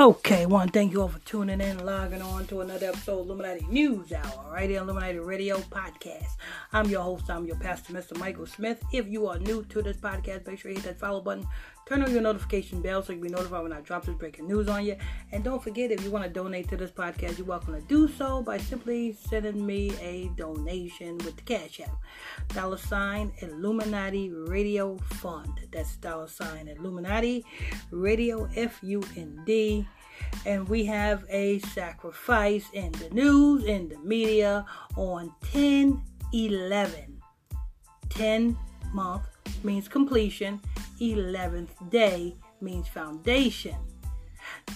Okay, want to thank you all for tuning in and logging on to another episode of Illuminati News Hour, right here on Illuminati Radio Podcast. I'm your host, I'm your pastor, Mr. Michael Smith. If you are new to this podcast, make sure you hit that follow button, turn on your notification bell so you'll be notified when I drop this breaking news on you. And don't forget, if you want to donate to this podcast, you're welcome to do so by simply sending me a donation with the Cash App. $ Illuminati Radio Fund. That's $ Illuminati Radio F-U-N-D. And we have a sacrifice in the news, in the media, on 10-11. 10 month means completion. 11th day means foundation.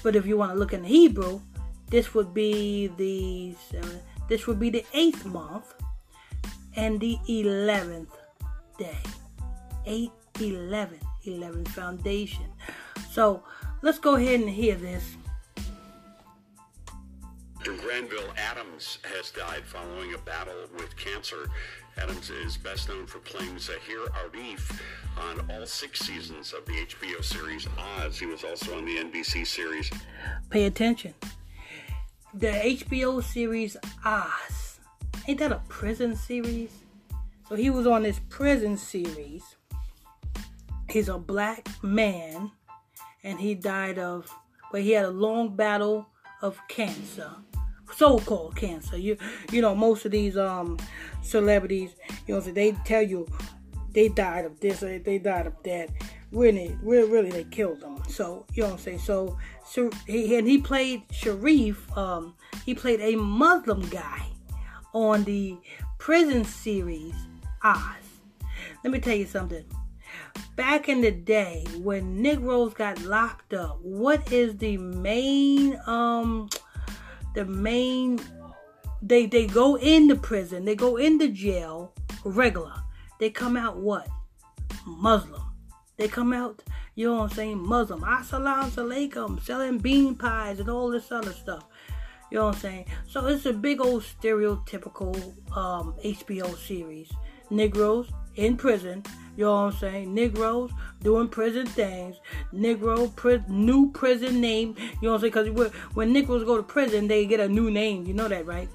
But if you want to look in the Hebrew, this would be the 8th month and the 11th day. 8-11. 11th foundation. So let's go ahead and hear this. Granville Adams has died following a battle with cancer. Adams is best known for playing Zahir Arif on all 6 seasons of the HBO series Oz. He was also on the NBC series. Pay attention. The HBO series Oz. Ain't that a prison series? So he was on this prison series. He's a black man. And he died of... But he had a long battle of cancer. So-called cancer. You know, most of these celebrities, you know, so they tell you they died of this or they died of that. Really, they killed them. So, you know what I'm saying? So he played Sharif. He played a Muslim guy on the prison series Oz. Let me tell you something. Back in the day when Negroes got locked up, what is the main they go into prison, they go into jail regular. They come out what? Muslim. They come out, you know what I'm saying, Muslim. As-salamu alaykum, selling bean pies and all this other stuff. You know what I'm saying? So it's a big old stereotypical HBO series. Negroes in prison, you know what I'm saying? Negroes doing prison things. New prison name, you know what I'm saying? Because when Negroes go to prison, they get a new name. You know that, right?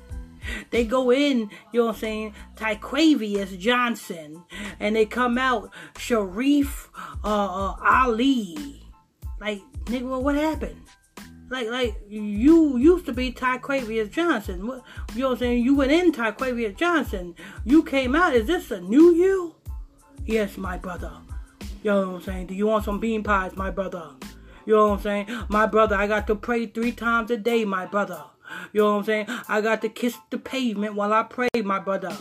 They go in, you know what I'm saying, Tyquavius Johnson. And they come out Sharif Ali. Like, Negro, what happened? Like you used to be Tyquavius Johnson. You know what I'm saying? You went in Tyquavius Johnson. You came out. Is this a new you? Yes, my brother. You know what I'm saying? Do you want some bean pies, my brother? You know what I'm saying? My brother, I got to pray 3 times a day, my brother. You know what I'm saying? I got to kiss the pavement while I pray, my brother.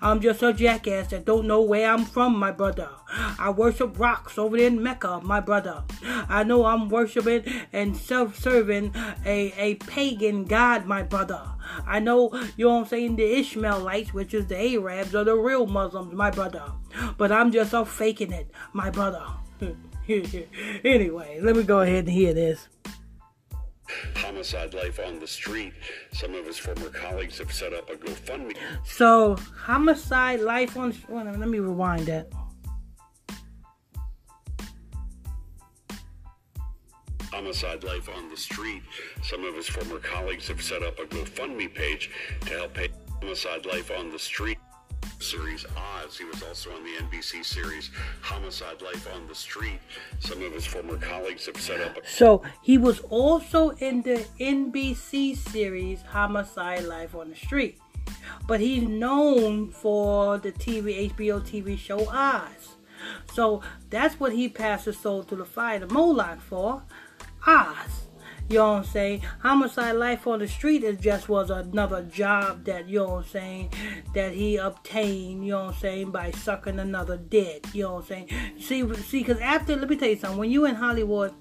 I'm just a jackass that don't know where I'm from, my brother. I worship rocks over there in Mecca, my brother. I know I'm worshiping and self-serving a pagan god, my brother. I know, you know what I'm saying, the Ishmaelites, which is the Arabs, are the real Muslims, my brother. But I'm just a faking it, my brother. Anyway, let me go ahead and hear this. Homicide Life on the Street. Some of his former colleagues have set up a GoFundMe. So, Homicide Life on the Street. Wait a minute, let me rewind that. Homicide Life on the Street. Some of his former colleagues have set up a GoFundMe page to help pay Homicide Life on the Street series Oz. He was also on the NBC series Homicide Life on the Street. Some of his former colleagues have set up So he was also in the NBC series Homicide Life on the Street. But he's known for the HBO TV show Oz. So that's what he passed his soul to the fire, the Moloch, for Oz. You know what I'm saying? Homicide Life on the Street is just was another job that, you know what I'm saying, that he obtained, you know what I'm saying, by sucking another dick. You know what I'm saying? See, because after, let me tell you something. When you in Hollywood,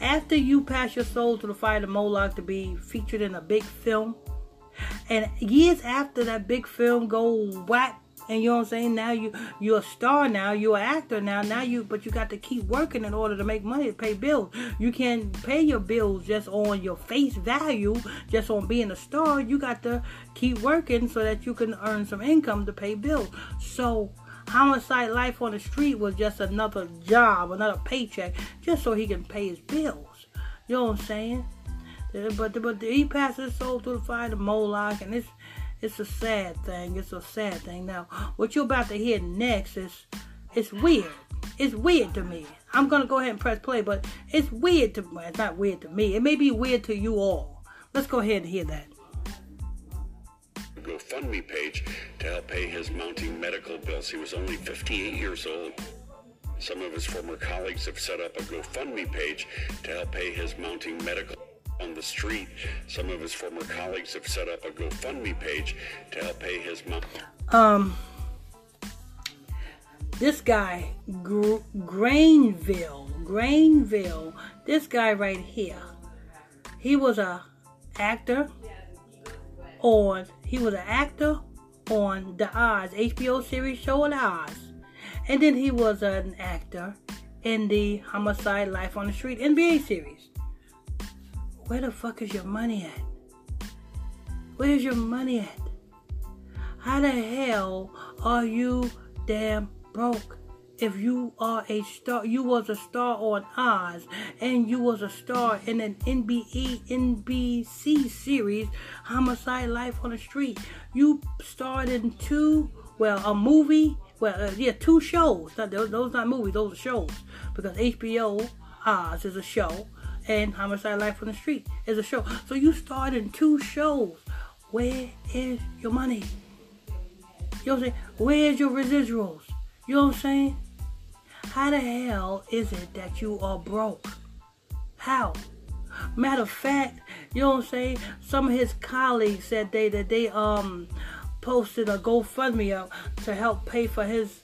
after you pass your soul to the fire, the Moloch, to be featured in a big film, and years after that big film go whack, and you know what I'm saying, now you're a star now, you're an actor now but you got to keep working in order to make money to pay bills. You can't pay your bills just on your face value, just on being a star. You got to keep working so that you can earn some income to pay bills. So Homicide Life on the Street was just another job, another paycheck, just so he can pay his bills. You know what I'm saying? But he passed his soul through the fire to Moloch, and it's a sad thing. It's a sad thing. Now, what you're about to hear next is it's weird. It's weird to me. I'm going to go ahead and press play, but it's weird to me. It's not weird to me. It may be weird to you all. Let's go ahead and hear that. GoFundMe page to help pay his mounting medical bills. He was only 58 years old. Some of his former colleagues have set up a GoFundMe page to help pay his mounting medical on the street. Some of his former colleagues have set up a GoFundMe page to help pay his This guy, Granville, this guy right here, he was an actor on, the Oz, HBO series show on Oz. And then he was an actor in the Homicide Life on the Street NBA series. Where the fuck is your money at? Where's your money at? How the hell are you damn broke? If you are a star, you was a star on Oz, and you was a star in an NBC series, Homicide Life on the Street. You starred in two shows. Those not movies, those are shows. Because HBO, Oz is a show, and Homicide Life on the Street is a show. So you starred in two shows. Where is your money? You know what I'm saying? Where's your residuals? You know what I'm saying? How the hell is it that you are broke? How? Matter of fact, you know what I'm saying? Some of his colleagues said they posted a GoFundMe up to help pay for his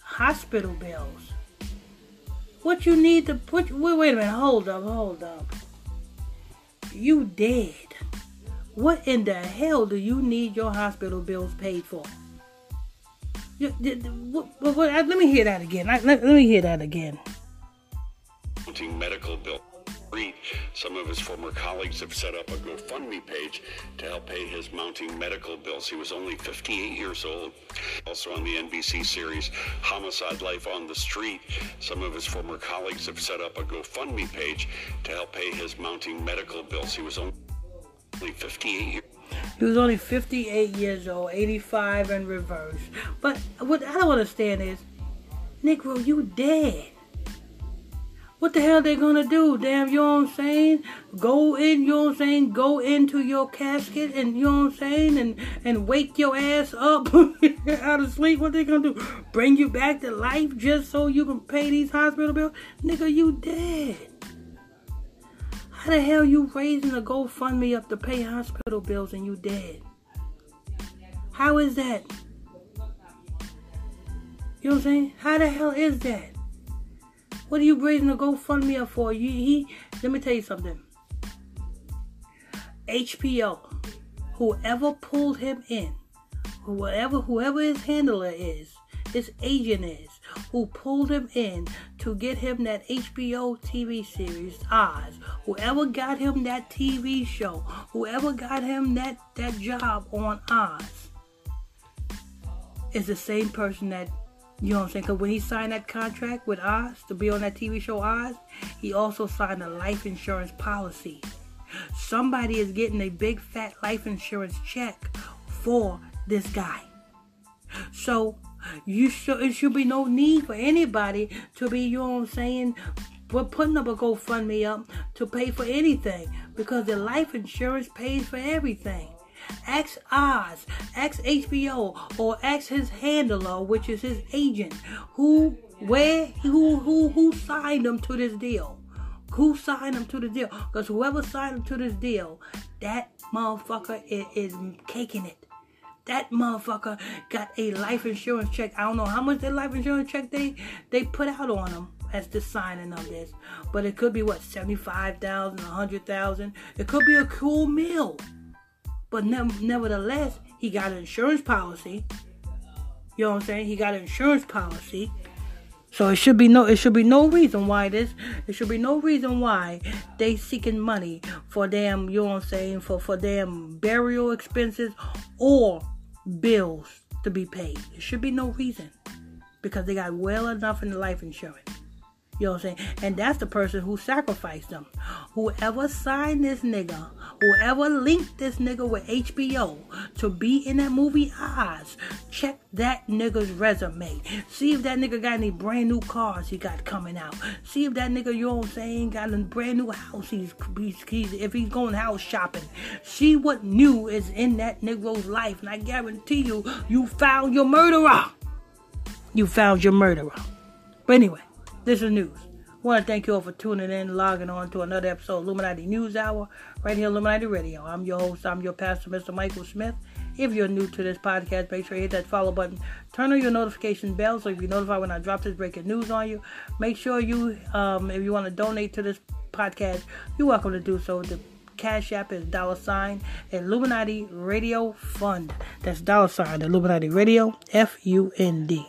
hospital bills. What you need to put? Wait a minute. Hold up. You dead. What in the hell do you need your hospital bills paid for? Let me hear that again. Let me hear that again. Medical bill. Some of his former colleagues have set up a GoFundMe page to help pay his mounting medical bills. He was only 58 years old. Also on the NBC series, Homicide Life on the Street. Some of his former colleagues have set up a GoFundMe page to help pay his mounting medical bills. He was only 58 years old. He was only 58 years old, 85 in reverse. But what I don't understand is, Negro, you dead. What the hell are they gonna do? Damn, you know what I'm saying? Go into your casket and you know what I'm saying? And wake your ass up out of sleep. What they gonna do? Bring you back to life just so you can pay these hospital bills? Nigga, you dead. How the hell you raising a GoFundMe up to pay hospital bills and you dead? How is that? You know what I'm saying? How the hell is that? What are you raising a GoFundMe up for? Let me tell you something. HBO, whoever pulled him in, whoever his handler is, his agent is, who pulled him in to get him that HBO TV series, Oz, whoever got him that TV show, whoever got him that job on Oz, is the same person that, you know what I'm saying? Because when he signed that contract with Oz to be on that TV show Oz, he also signed a life insurance policy. Somebody is getting a big fat life insurance check for this guy. So it should be no need for anybody to be, you know what I'm saying, putting up a GoFundMe up to pay for anything. Because the life insurance pays for everything. Ask Oz, ask HBO, or ask his handler, which is his agent, who signed him to this deal? Who signed him to the deal? Because whoever signed him to this deal, that motherfucker is caking it. That motherfucker got a life insurance check. I don't know how much that life insurance check they put out on him as the signing of this, but it could be what, $75,000, $100,000. It could be a cool meal. But nevertheless, he got an insurance policy. You know what I'm saying? He got an insurance policy. So it should be no reason why they seeking money for damn, you know what I'm saying, for damn burial expenses or bills to be paid. It should be no reason. Because they got well enough in the life insurance. You know what I'm saying? And that's the person who sacrificed them. Whoever signed this nigga, whoever linked this nigga with HBO to be in that movie Oz, check that nigga's resume. See if that nigga got any brand new cars he got coming out. See if that nigga, you know what I'm saying, got a brand new house if he's going house shopping. See what new is in that nigga's life. And I guarantee you, you found your murderer. You found your murderer. But anyway, this is news. I want to thank you all for tuning in, logging on to another episode of Illuminati News Hour, right here on Illuminati Radio. I'm your host, I'm your pastor, Mr. Michael Smith. If you're new to this podcast, make sure you hit that follow button. Turn on your notification bell so you'll be notified when I drop this breaking news on you. Make sure you, if you want to donate to this podcast, you're welcome to do so. The Cash App is $ Illuminati Radio Fund. That's $Illuminati Radio Fund.